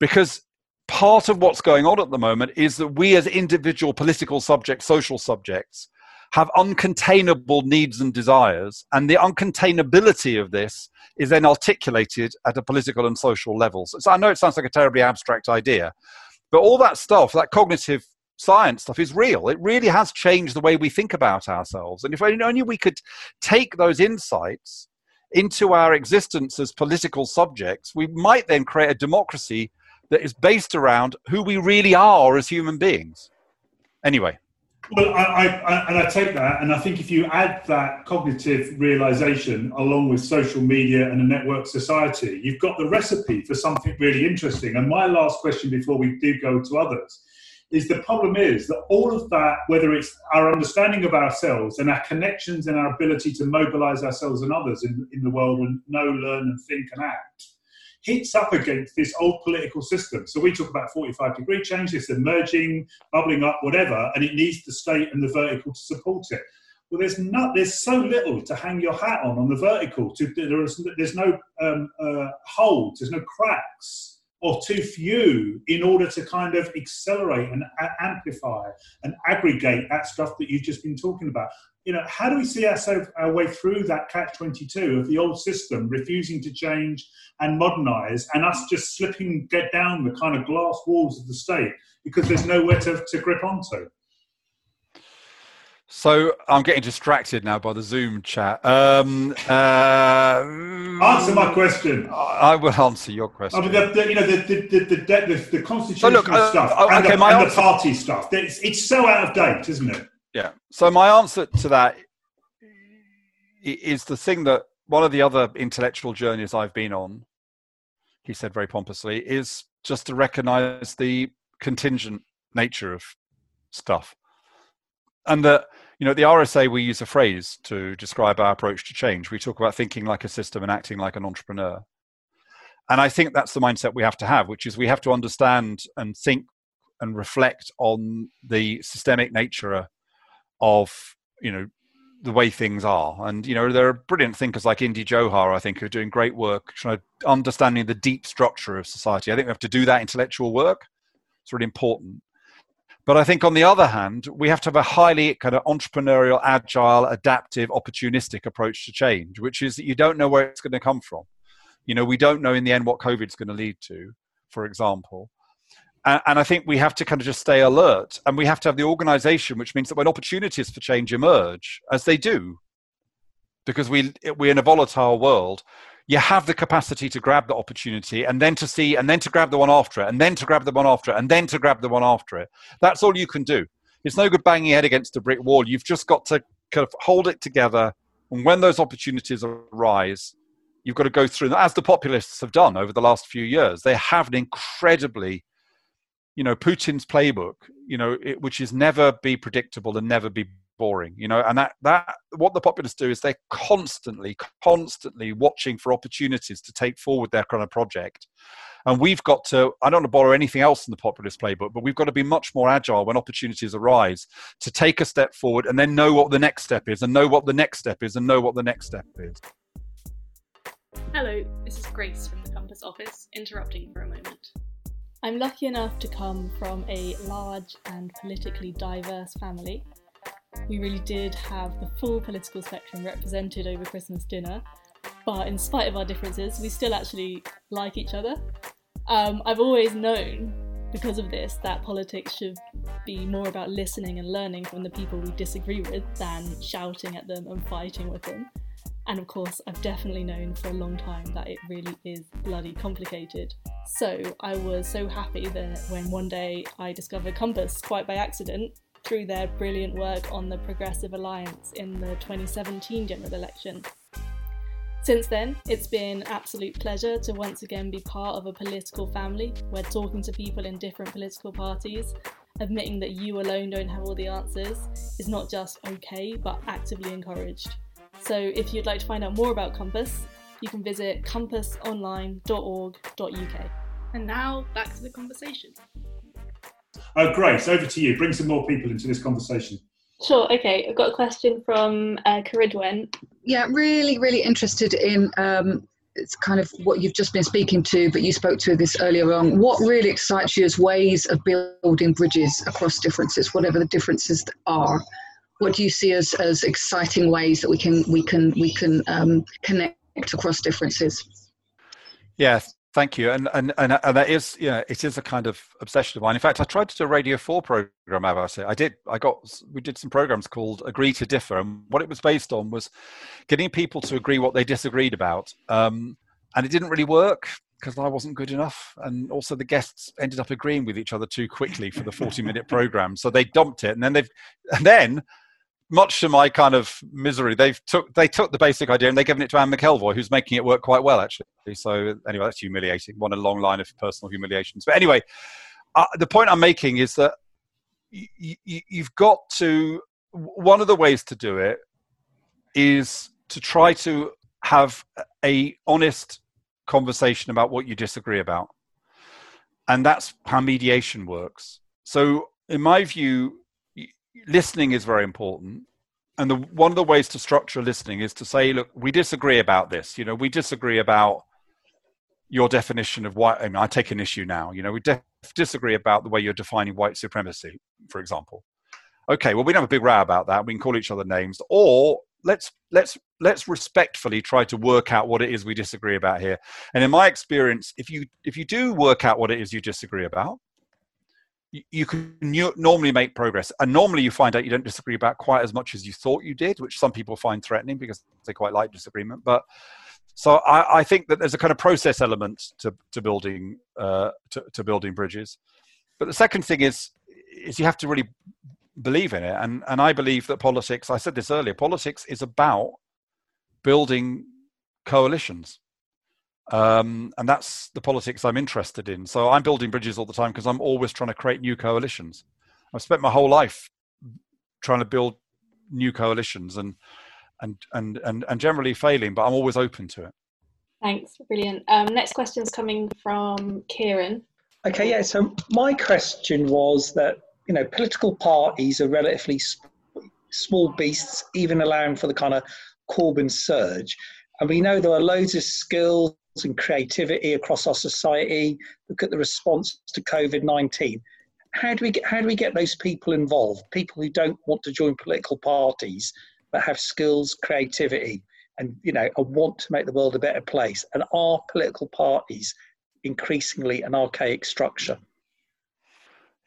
because part of what's going on at the moment is that we as individual political subjects, social subjects, have uncontainable needs and desires, and the uncontainability of this is then articulated at a political and social level. So I know it sounds like a terribly abstract idea, but all that stuff, that cognitive science stuff, is real. It really has changed the way we think about ourselves. And if only we could take those insights into our existence as political subjects, we might then create a democracy that is based around who we really are as human beings. Anyway. Well, I, I, I, and I take that, and I think if you add that cognitive realisation along with social media and a network society, you've got the recipe for something really interesting. And my last question before we do go to others is, the problem is that all of that, whether it's our understanding of ourselves and our connections and our ability to mobilise ourselves and others in, in the world and know, learn and think and act, hits up against this old political system. So we talk about forty-five degree change, this emerging, bubbling up, whatever, and it needs the state and the vertical to support it. Well, there's not. There's so little to hang your hat on on the vertical. To, there is, there's no um, uh, holes, there's no cracks, or too few in order to kind of accelerate and a- amplify and aggregate that stuff that you've just been talking about. You know, how do we see ourselves our way through that catch twenty-two of the old system refusing to change and modernise, and us just slipping get down the kind of glass walls of the state because there's nowhere to, to grip onto? So I'm getting distracted now by the Zoom chat. Um, uh, answer my question. I will answer your question. I mean, the, the, you know, the the the, the, the constitutional so look, uh, stuff uh, and, okay, the, and the party to... stuff. It's, it's so out of date, isn't it? Yeah. So my answer to that is the thing that one of the other intellectual journeys I've been on, he said very pompously, is just to recognise the contingent nature of stuff. And that, you know, the R S A, we use a phrase to describe our approach to change. We talk about thinking like a system and acting like an entrepreneur. And I think that's the mindset we have to have, which is we have to understand and think and reflect on the systemic nature of, you know, the way things are. And, you know, there are brilliant thinkers like Indy Johar, I think, who are doing great work trying to understanding the deep structure of society. I think we have to do that intellectual work. It's really important. But I think on the other hand, we have to have a highly kind of entrepreneurial, agile, adaptive, opportunistic approach to change, which is that you don't know where it's going to come from. You know, we don't know in the end what COVID is going to lead to, for example. And, and I think we have to kind of just stay alert, and we have to have the organization, which means that when opportunities for change emerge, as they do, because we, we're in a volatile world, you have the capacity to grab the opportunity and then to see, and then to grab the one after it, and then to grab the one after it, and then to grab the one after it. That's all you can do. It's no good banging your head against a brick wall. You've just got to kind of hold it together. And when those opportunities arise, you've got to go through them, as the populists have done over the last few years. They have an incredibly, you know, Putin's playbook, you know, it, which is never be predictable and never be boring, you know, and that that what the populists do is they're constantly, constantly watching for opportunities to take forward their kind of project. And we've got to, I don't want to borrow anything else in the populist playbook, but we've got to be much more agile when opportunities arise to take a step forward and then know what the next step is and know what the next step is and know what the next step is. Hello, this is Grace from the Compass office, interrupting for a moment. I'm lucky enough to come from a large and politically diverse family. We really did have the full political spectrum represented over Christmas dinner, but in spite of our differences, we still actually like each other. Um, I've always known, because of this, that politics should be more about listening and learning from the people we disagree with than shouting at them and fighting with them. And of course, I've definitely known for a long time that it really is bloody complicated. So I was so happy that when one day I discovered Compass quite by accident, through their brilliant work on the Progressive Alliance in the twenty seventeen general election. Since then, it's been an absolute pleasure to once again be part of a political family where talking to people in different political parties, admitting that you alone don't have all the answers, is not just okay, but actively encouraged. So if you'd like to find out more about Compass, you can visit compass online dot org dot U K. And now, back to the conversation. Oh, Grace, over to you. Bring some more people into this conversation. Sure, okay. I've got a question from uh, Caridwen. Yeah, really, really interested in um, it's kind of what you've just been speaking to, but you spoke to this earlier on. What really excites you as ways of building bridges across differences, whatever the differences are? What do you see as, as exciting ways that we can we can we can um, connect across differences? Yeah. Thank you, and and and, and that is, yeah, you know, it is a kind of obsession of mine. In fact, I tried to do a Radio Four program about it. I did. I got we did some programs called "Agree to Differ," and what it was based on was getting people to agree what they disagreed about, um, and it didn't really work because I wasn't good enough, and also the guests ended up agreeing with each other too quickly for the forty-minute program, so they dumped it, and then they've and then. Much to my kind of misery, they've took they took the basic idea and they've given it to Anne McElvoy, who's making it work quite well, actually. So anyway, that's humiliating. One in a long line of personal humiliations. But anyway, uh, the point I'm making is that y- y- you've got to, one of the ways to do it is to try to have a honest conversation about what you disagree about. And that's how mediation works. So in my view, listening is very important. And the, one of the ways to structure listening is to say, look, we disagree about this. You know, we disagree about your definition of white. I mean, I take an issue now. You know, we def- disagree about the way you're defining white supremacy, for example. Okay, well, we don't have a big row about that. We can call each other names, or let's let's let's respectfully try to work out what it is we disagree about here. And in my experience, if you if you do work out what it is you disagree about, you, you can new, normally make progress. And normally, you find out you don't disagree about quite as much as you thought you did, which some people find threatening because they quite like disagreement. But so I, I think that there's a kind of process element to to building uh, to, to building bridges. But the second thing is is you have to really believe in it, and and I believe that politics, I said this earlier, politics is about building coalitions, um and that's the politics I'm interested in. So I'm building bridges all the time because I'm always trying to create new coalitions. I've spent my whole life trying to build new coalitions and and and and, and generally failing, but I'm always open to it. Thanks, brilliant. Um next question is coming from Kieran. Okay, yeah, so my question was that, you know, political parties are relatively small beasts, even allowing for the kind of Corbyn surge. And we know there are loads of skills and creativity across our society. Look at the response to COVID nineteen. How do we get, how do we get those people involved? People who don't want to join political parties, but have skills, creativity, and, you know, and want to make the world a better place. And are political parties increasingly an archaic structure?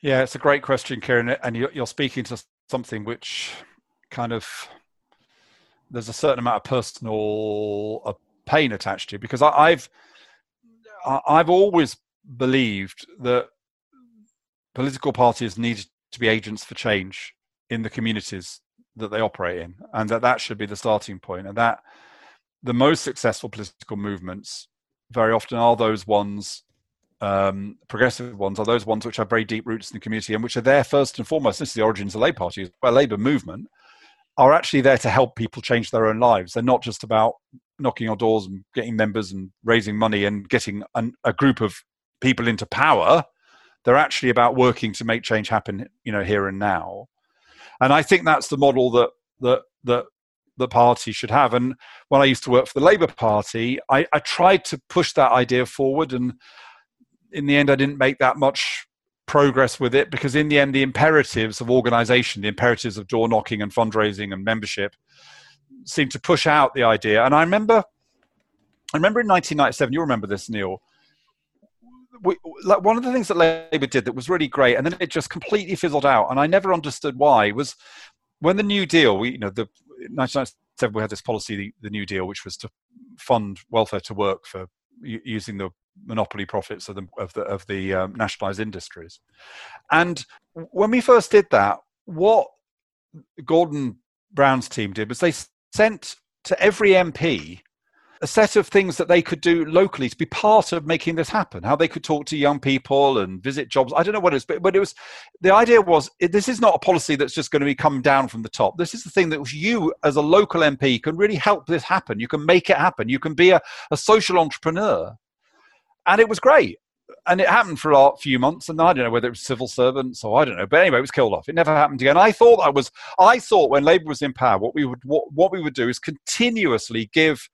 Yeah, it's a great question, Kieran, and you're speaking to something which kind of, there's a certain amount of personal pain attached to, because I've I've always believed that political parties need to be agents for change in the communities that they operate in, and that that should be the starting point, and that the most successful political movements very often are those ones, um progressive ones, are those ones which have very deep roots in the community and which are there first and foremost. This is the origins of the Labour Party. The Labour movement are actually there to help people change their own lives. They're not just about knocking on doors and getting members and raising money and getting an, a group of people into power. They're actually about working to make change happen, you know, here and now. And I think that's the model that that that the party should have. And when I used to work for the Labour Party, I, I tried to push that idea forward, and in the end, I didn't make that much progress with it, because in the end, the imperatives of organisation, the imperatives of door knocking and fundraising and membership seemed to push out the idea. And I remember, I remember in nineteen ninety-seven, you remember this, Neil, we, like, one of the things that Labour did that was really great, and then it just completely fizzled out, and I never understood why, was when the New Deal, we, you know, the nineteen ninety-seven, we had this policy, the, the New Deal, which was to fund welfare to work for using the monopoly profits of the of the of the um, nationalized industries. And when we first did that, what Gordon Brown's team did was they sent to every M P a set of things that they could do locally to be part of making this happen, how they could talk to young people and visit jobs. I don't know what it is, but, but it was, the idea was, it, this is not a policy that's just going to be come down from the top. This is the thing that you as a local M P can really help this happen. You can make it happen. You can be a, a social entrepreneur. And it was great. And it happened for a few months. And I don't know whether it was civil servants or I don't know. But anyway, it was killed off. It never happened again. I thought that was, I thought when Labour was in power, what we would, what, what we would do is continuously give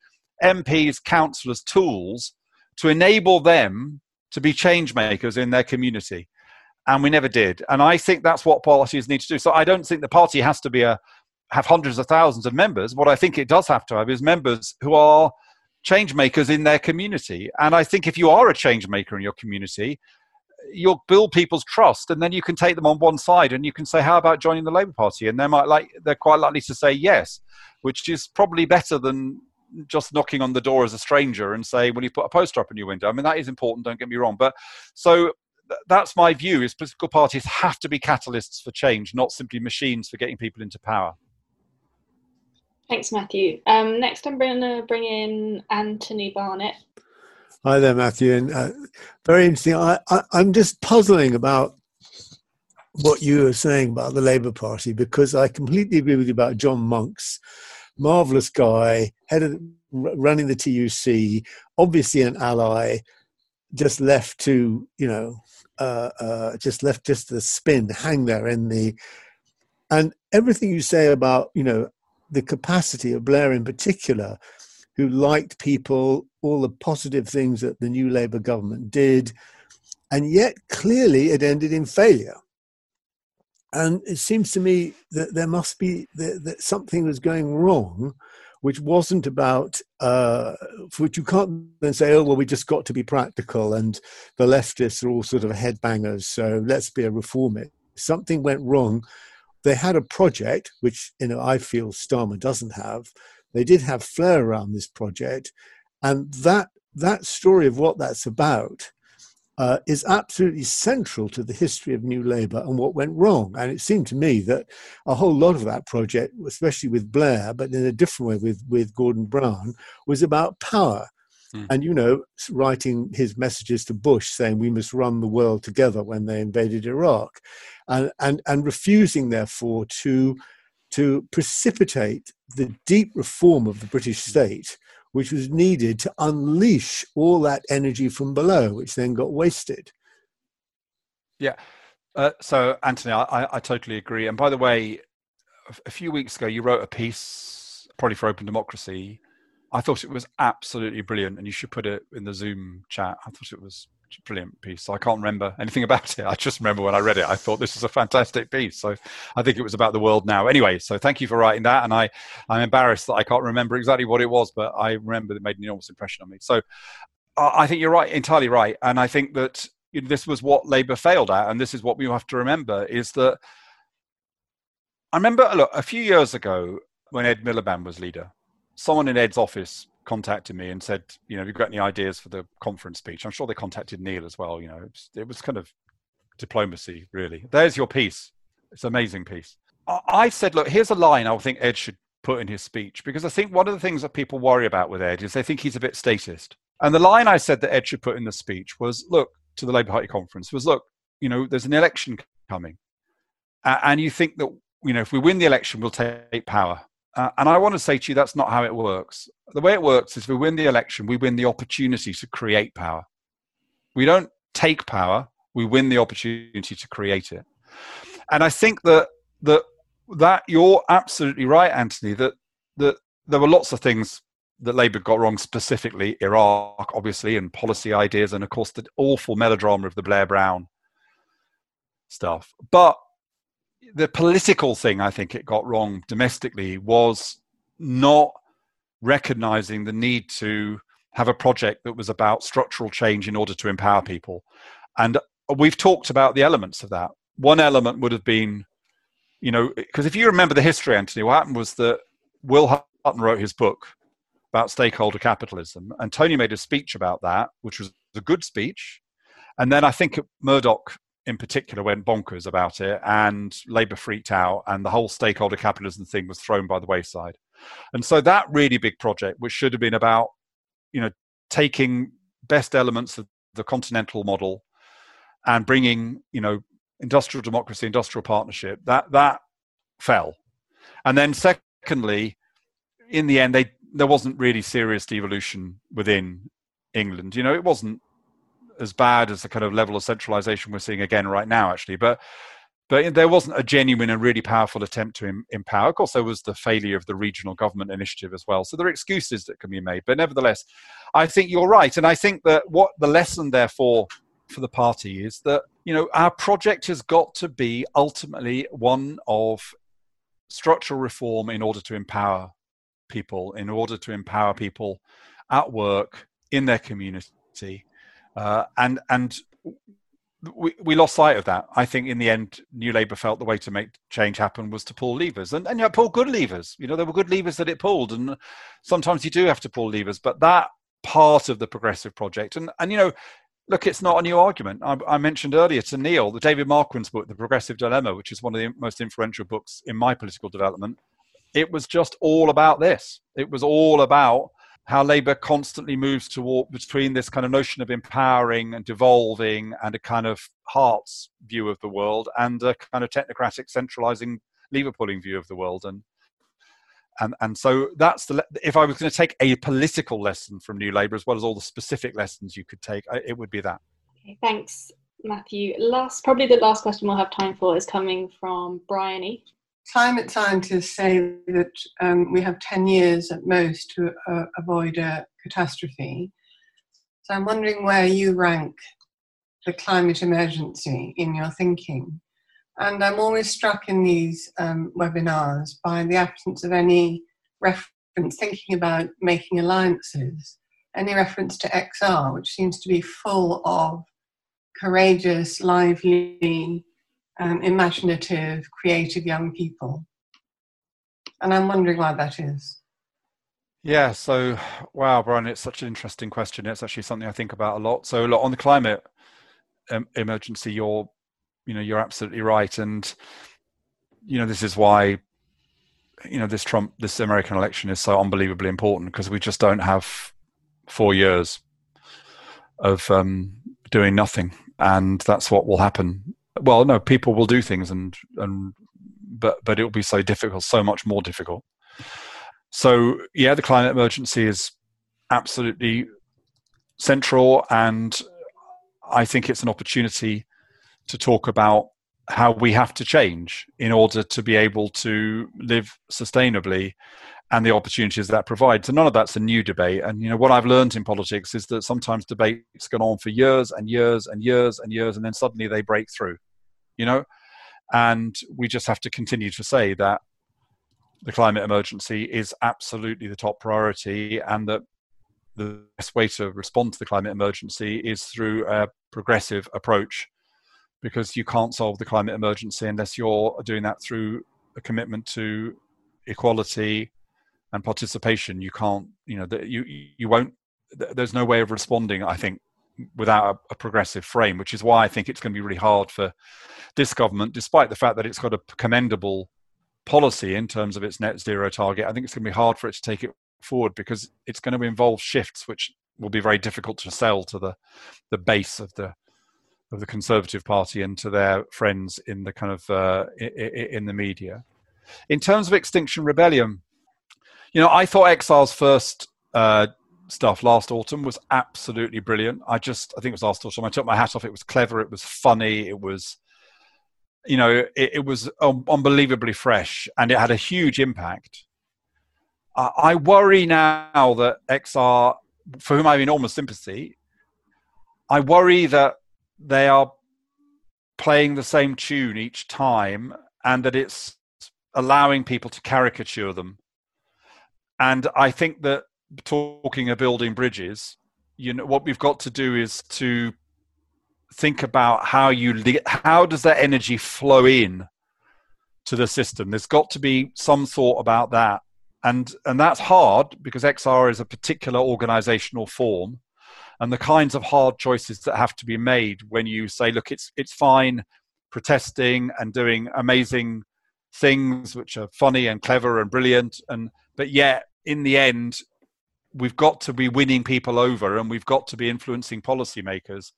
M Ps, councillors, tools to enable them to be change makers in their community. And we never did. And I think that's what parties need to do. So I don't think the party has to be a, have hundreds of thousands of members. What I think it does have to have is members who are change makers in their community. And I think if you are a change maker in your community, you'll build people's trust, and then you can take them on one side and you can say, how about joining the Labour Party? And they might like, they're quite likely to say yes, which is probably better than just knocking on the door as a stranger and say, well, you put a poster up in your window. I mean, that is important, don't get me wrong. But so th- that's my view, is political parties have to be catalysts for change, not simply machines for getting people into power. Thanks, Matthew. Um, next, I'm going to bring in Anthony Barnett. Hi there, Matthew. And uh, very interesting. I, I, I'm just puzzling about what you were saying about the Labour Party, because I completely agree with you about John Monks. Marvellous guy, head of running the T U C, obviously an ally, just left to, you know, uh, uh, just left just the spin hang there in the, and everything you say about, you know, the capacity of Blair in particular, who liked people, all the positive things that the new Labour government did, and yet clearly it ended in failure. And it seems to me that there must be, that, that something was going wrong, which wasn't about, uh, for which you can't then say, oh, well, we just got to be practical and the leftists are all sort of headbangers, so let's be a reformer. Something went wrong. They had a project, which, you know, I feel Starmer doesn't have. They did have flair around this project. And that that story of what that's about uh, is absolutely central to the history of New Labour and what went wrong. And it seemed to me that a whole lot of that project, especially with Blair, but in a different way with, with Gordon Brown, was about power. Mm. And, you know, writing his messages to Bush saying we must run the world together when they invaded Iraq, and and, and refusing, therefore, to to precipitate the deep reform of the British state, which was needed to unleash all that energy from below, which then got wasted. Yeah. Uh, so, Anthony, I, I totally agree. And by the way, a few weeks ago, you wrote a piece, probably for Open Democracy. I thought it was absolutely brilliant, and you should put it in the Zoom chat. I thought it was a brilliant piece. I can't remember anything about it. I just remember when I read it, I thought this is a fantastic piece. So I think it was about the world now. Anyway, so thank you for writing that. And I, I'm embarrassed that I can't remember exactly what it was, but I remember it made an enormous impression on me. So I think you're right, entirely right. And I think that this was what Labour failed at. And this is what we have to remember is that I remember, look, a few years ago when Ed Miliband was leader, someone in Ed's office contacted me and said, you know, have you got any ideas for the conference speech? I'm sure they contacted Neil as well. You know, it was, it was kind of diplomacy, really. There's your piece. It's an amazing piece. I, I said, look, here's a line I think Ed should put in his speech, because I think one of the things that people worry about with Ed is they think he's a bit statist. And the line I said that Ed should put in the speech was, look, to the Labour Party conference, was, look, you know, there's an election coming. Uh, and you think that, you know, if we win the election, we'll take power. Uh, and I want to say to you, that's not how it works. The way it works is we win the election, we win the opportunity to create power. We don't take power, we win the opportunity to create it. And I think that that, that you're absolutely right, Anthony, that, that there were lots of things that Labour got wrong, specifically Iraq, obviously, and policy ideas, and of course the awful melodrama of the Blair Brown stuff. But the political thing I think it got wrong domestically was not recognizing the need to have a project that was about structural change in order to empower people. And we've talked about the elements of that. One element would have been, you know, because if you remember the history, Anthony, what happened was that Will Hutton wrote his book about stakeholder capitalism, and Tony made a speech about that, which was a good speech. And then I think Murdoch in particular went bonkers about it, and Labour freaked out, and the whole stakeholder capitalism thing was thrown by the wayside. And so that really big project, which should have been about, you know, taking best elements of the continental model and bringing, you know, industrial democracy, industrial partnership, that that fell. And then secondly, in the end, they there wasn't really serious devolution within England. You know, it wasn't as bad as the kind of level of centralisation we're seeing again right now, actually. But but there wasn't a genuine and really powerful attempt to em- empower. Of course, there was the failure of the regional government initiative as well. So there are excuses that can be made. But nevertheless, I think you're right. And I think that what the lesson, therefore, for the party is that, you know, our project has got to be ultimately one of structural reform in order to empower people, in order to empower people at work, in their community. Uh, and and we, we lost sight of that. I think in the end, New Labour felt the way to make change happen was to pull levers, and, and you know, pull good levers. You know, there were good levers that it pulled, and sometimes you do have to pull levers. But that part of the progressive project, and and you know, look, it's not a new argument. I, I mentioned earlier to Neil the David Marquand's book, The Progressive Dilemma, which is one of the most influential books in my political development. It was just all about this. It was all about how Labour constantly moves toward between this kind of notion of empowering and devolving and a kind of Hart's view of the world and a kind of technocratic centralising lever pulling view of the world. And And and so that's the, if I was going to take a political lesson from New Labour, as well as all the specific lessons you could take, it would be that. Okay, thanks, Matthew. Last, probably the last question we'll have time for is coming from Brian E. Climate scientists say that um, we have ten years at most to uh, avoid a catastrophe. So I'm wondering where you rank the climate emergency in your thinking. And I'm always struck in these um, webinars by the absence of any reference thinking about making alliances, any reference to X R, which seems to be full of courageous, lively, um, imaginative, creative young people. And I'm wondering why that is. Yeah, so, wow, Brian, it's such an interesting question. It's actually something I think about a lot. So, look, on the climate um, emergency, you're You know, you're absolutely right. And, you know, this is why, you know, this Trump, this American election is so unbelievably important, because we just don't have four years of um, doing nothing. And that's what will happen. Well, no, people will do things and, and but, but it will be so difficult, so much more difficult. So, yeah, the climate emergency is absolutely central. And I think it's an opportunity to talk about how we have to change in order to be able to live sustainably and the opportunities that provides. So none of that's a new debate. And, you know, what I've learned in politics is that sometimes debates go on for years and years and years and years, and then suddenly they break through, you know, and we just have to continue to say that the climate emergency is absolutely the top priority, and that the best way to respond to the climate emergency is through a progressive approach, because you can't solve the climate emergency unless you're doing that through a commitment to equality and participation. You can't, you know, the, you you won't, there's no way of responding, I think, without a, a progressive frame, which is why I think it's going to be really hard for this government, despite the fact that it's got a commendable policy in terms of its net zero target. I think it's going to be hard for it to take it forward, because it's going to involve shifts which will be very difficult to sell to the, the base of the, of the Conservative Party and to their friends in the kind of uh, in the media. In terms of Extinction Rebellion, you know, I thought X R's first uh, stuff last autumn was absolutely brilliant. I just, I think it was last autumn. I took my hat off. It was clever. It was funny. It was, you know, it, it was um, unbelievably fresh, and it had a huge impact. I, I worry now that X R, for whom I have enormous sympathy, I worry that they are playing the same tune each time, and that it's allowing people to caricature them. And I think that, talking of building bridges, you know, what we've got to do is to think about how you, how does that energy flow in to the system? There's got to be some thought about that. And, and that's hard, because X R is a particular organizational form, and the kinds of hard choices that have to be made when you say, look, it's it's fine protesting and doing amazing things which are funny and clever and brilliant, and but yet in the end we've got to be winning people over, and we've got to be influencing policymakers.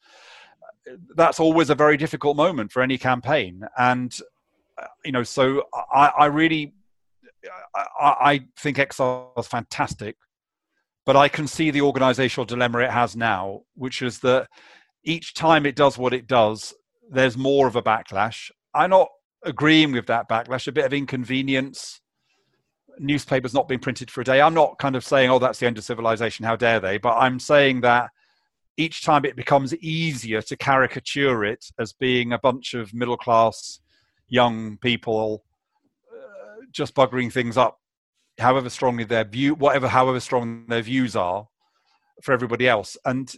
That's always a very difficult moment for any campaign. And you know, so I, I really I, I think X R is fantastic. But I can see the organizational dilemma it has now, which is that each time it does what it does, there's more of a backlash. I'm not agreeing with that backlash, a bit of inconvenience, newspapers not being printed for a day. I'm not kind of saying, oh, that's the end of civilization, how dare they? But I'm saying that each time it becomes easier to caricature it as being a bunch of middle-class young people uh, just buggering things up, however strongly their view, whatever, however strong their views are for everybody else. And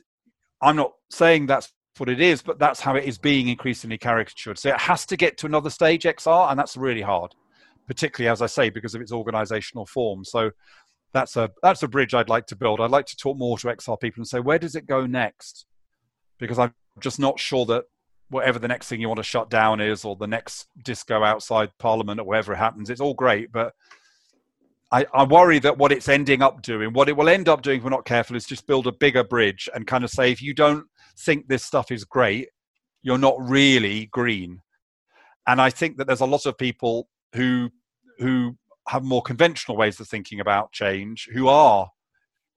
I'm not saying that's what it is, but that's how it is being increasingly caricatured. So it has to get to another stage, X R, and that's really hard, particularly, as I say, because of its organizational form. So that's a, that's a bridge I'd like to build. I'd like to talk more to X R people and say, where does it go next? Because I'm just not sure that whatever the next thing you want to shut down is, or the next disco outside Parliament, or wherever it happens, it's all great, but I, I worry that what it's ending up doing, what it will end up doing if we're not careful, is just build a bigger bridge and kind of say, if you don't think this stuff is great, you're not really green. And I think that there's a lot of people who who have more conventional ways of thinking about change, who are,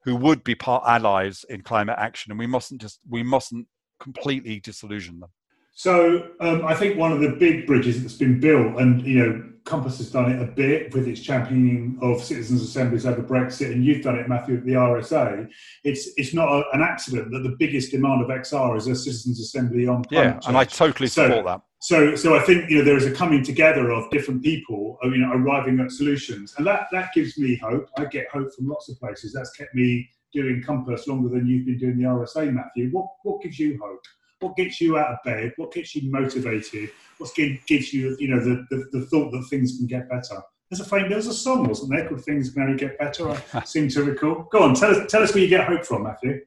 who would be part allies in climate action, and we mustn't just, we mustn't completely disillusion them. So um, I think one of the big bridges that's been built, and you know, Compass has done it a bit with its championing of citizens' assemblies over Brexit, and you've done it, Matthew, at the R S A. It's it's not a, an accident that the biggest demand of X R is a citizens' assembly on climate change. Yeah, and I totally support so, that. So, so I think you know there is a coming together of different people, you know, arriving at solutions, and that that gives me hope. I get hope from lots of places. That's kept me doing Compass longer than you've been doing the R S A, Matthew. What what gives you hope? What gets you out of bed? What gets you motivated? What gives you, you know, the, the, the thought that things can get better? There's a famous, there's a song, wasn't there, called "Things Can Only Get Better." I seem to recall. Go on, tell us, tell us where you get hope from, Matthew.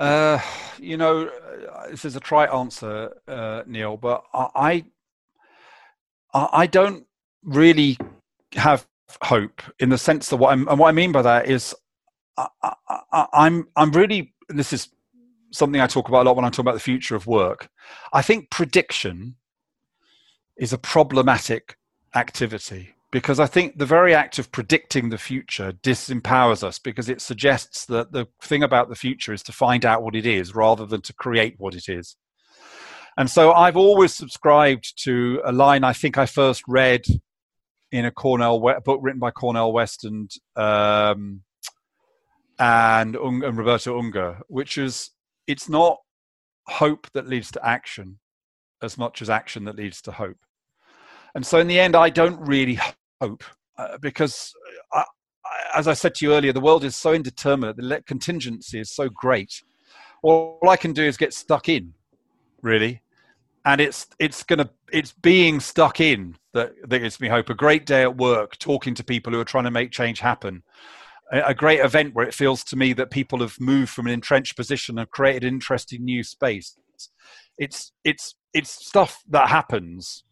Uh, you know, this is a trite answer, uh, Neil, but I, I, I don't really have hope in the sense that what I'm, and what I mean by that is, I, I, I'm, I'm really, and this is something I talk about a lot when I'm talking about the future of work. I think prediction is a problematic activity because I think the very act of predicting the future disempowers us because it suggests that the thing about the future is to find out what it is rather than to create what it is. And so I've always subscribed to a line I think I first read in a Cornell a book written by Cornel West and, um, and, and Roberto Unger, which is, it's not hope that leads to action as much as action that leads to hope. And so in the end, I don't really hope uh, because, I, I, as I said to you earlier, the world is so indeterminate, the contingency is so great. All I can do is get stuck in, really. And it's it's gonna it's being stuck in that, that gives me hope. A great day at work, talking to people who are trying to make change happen. A great event where it feels to me that people have moved from an entrenched position and created an interesting new space. It's it's it's stuff that happens.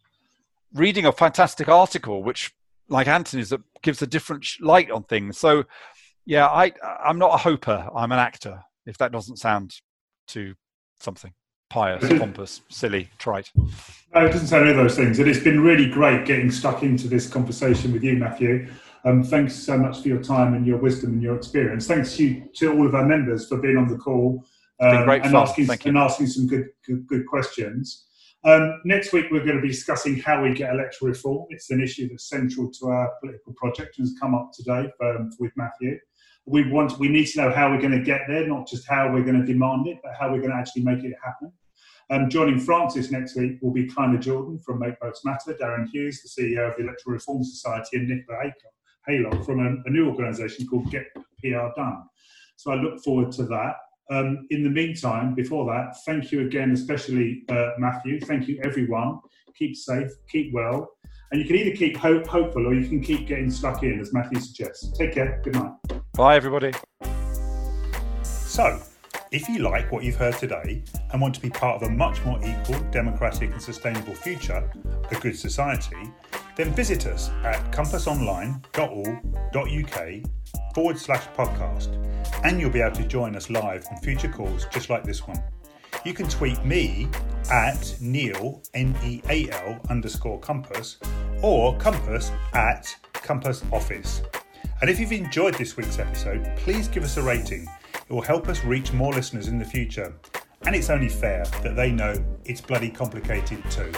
Reading a fantastic article, which, like Anthony's, that gives a different light on things. So, yeah, I I'm not a hoper. I'm an actor. If that doesn't sound too something. Pious, pompous, silly, trite. No, it doesn't sound any of those things. And it's been really great getting stuck into this conversation with you, Matthew. Um, thanks so much for your time and your wisdom and your experience. Thanks to, you, to all of our members for being on the call um, and, asking, and asking some good, good, good questions. Um, next week, we're going to be discussing how we get electoral reform. It's an issue that's central to our political project and has come up today um, with Matthew. We want, we need to know how we're going to get there, not just how we're going to demand it, but how we're going to actually make it happen. Um, joining Francis next week will be Kleiner Jordan from Make Votes Matter, Darren Hughes, the C E O of the Electoral Reform Society, and Nicola Haylock from a, a new organisation called Get P R Done. So I look forward to that. Um, in the meantime, before that, thank you again, especially uh, Matthew. Thank you, everyone. Keep safe, keep well. And you can either keep hope, hopeful or you can keep getting stuck in, as Matthew suggests. Take care. Good night. Bye, everybody. So, if you like what you've heard today and want to be part of a much more equal, democratic and sustainable future, a good society, then visit us at compassonline.org.uk forward slash podcast and you'll be able to join us live on future calls just like this one. You can tweet me at Neil, N E A L underscore Compass, or Compass at Compass Office. And if you've enjoyed this week's episode, please give us a rating. It will help us reach more listeners in the future. And it's only fair that they know it's bloody complicated too.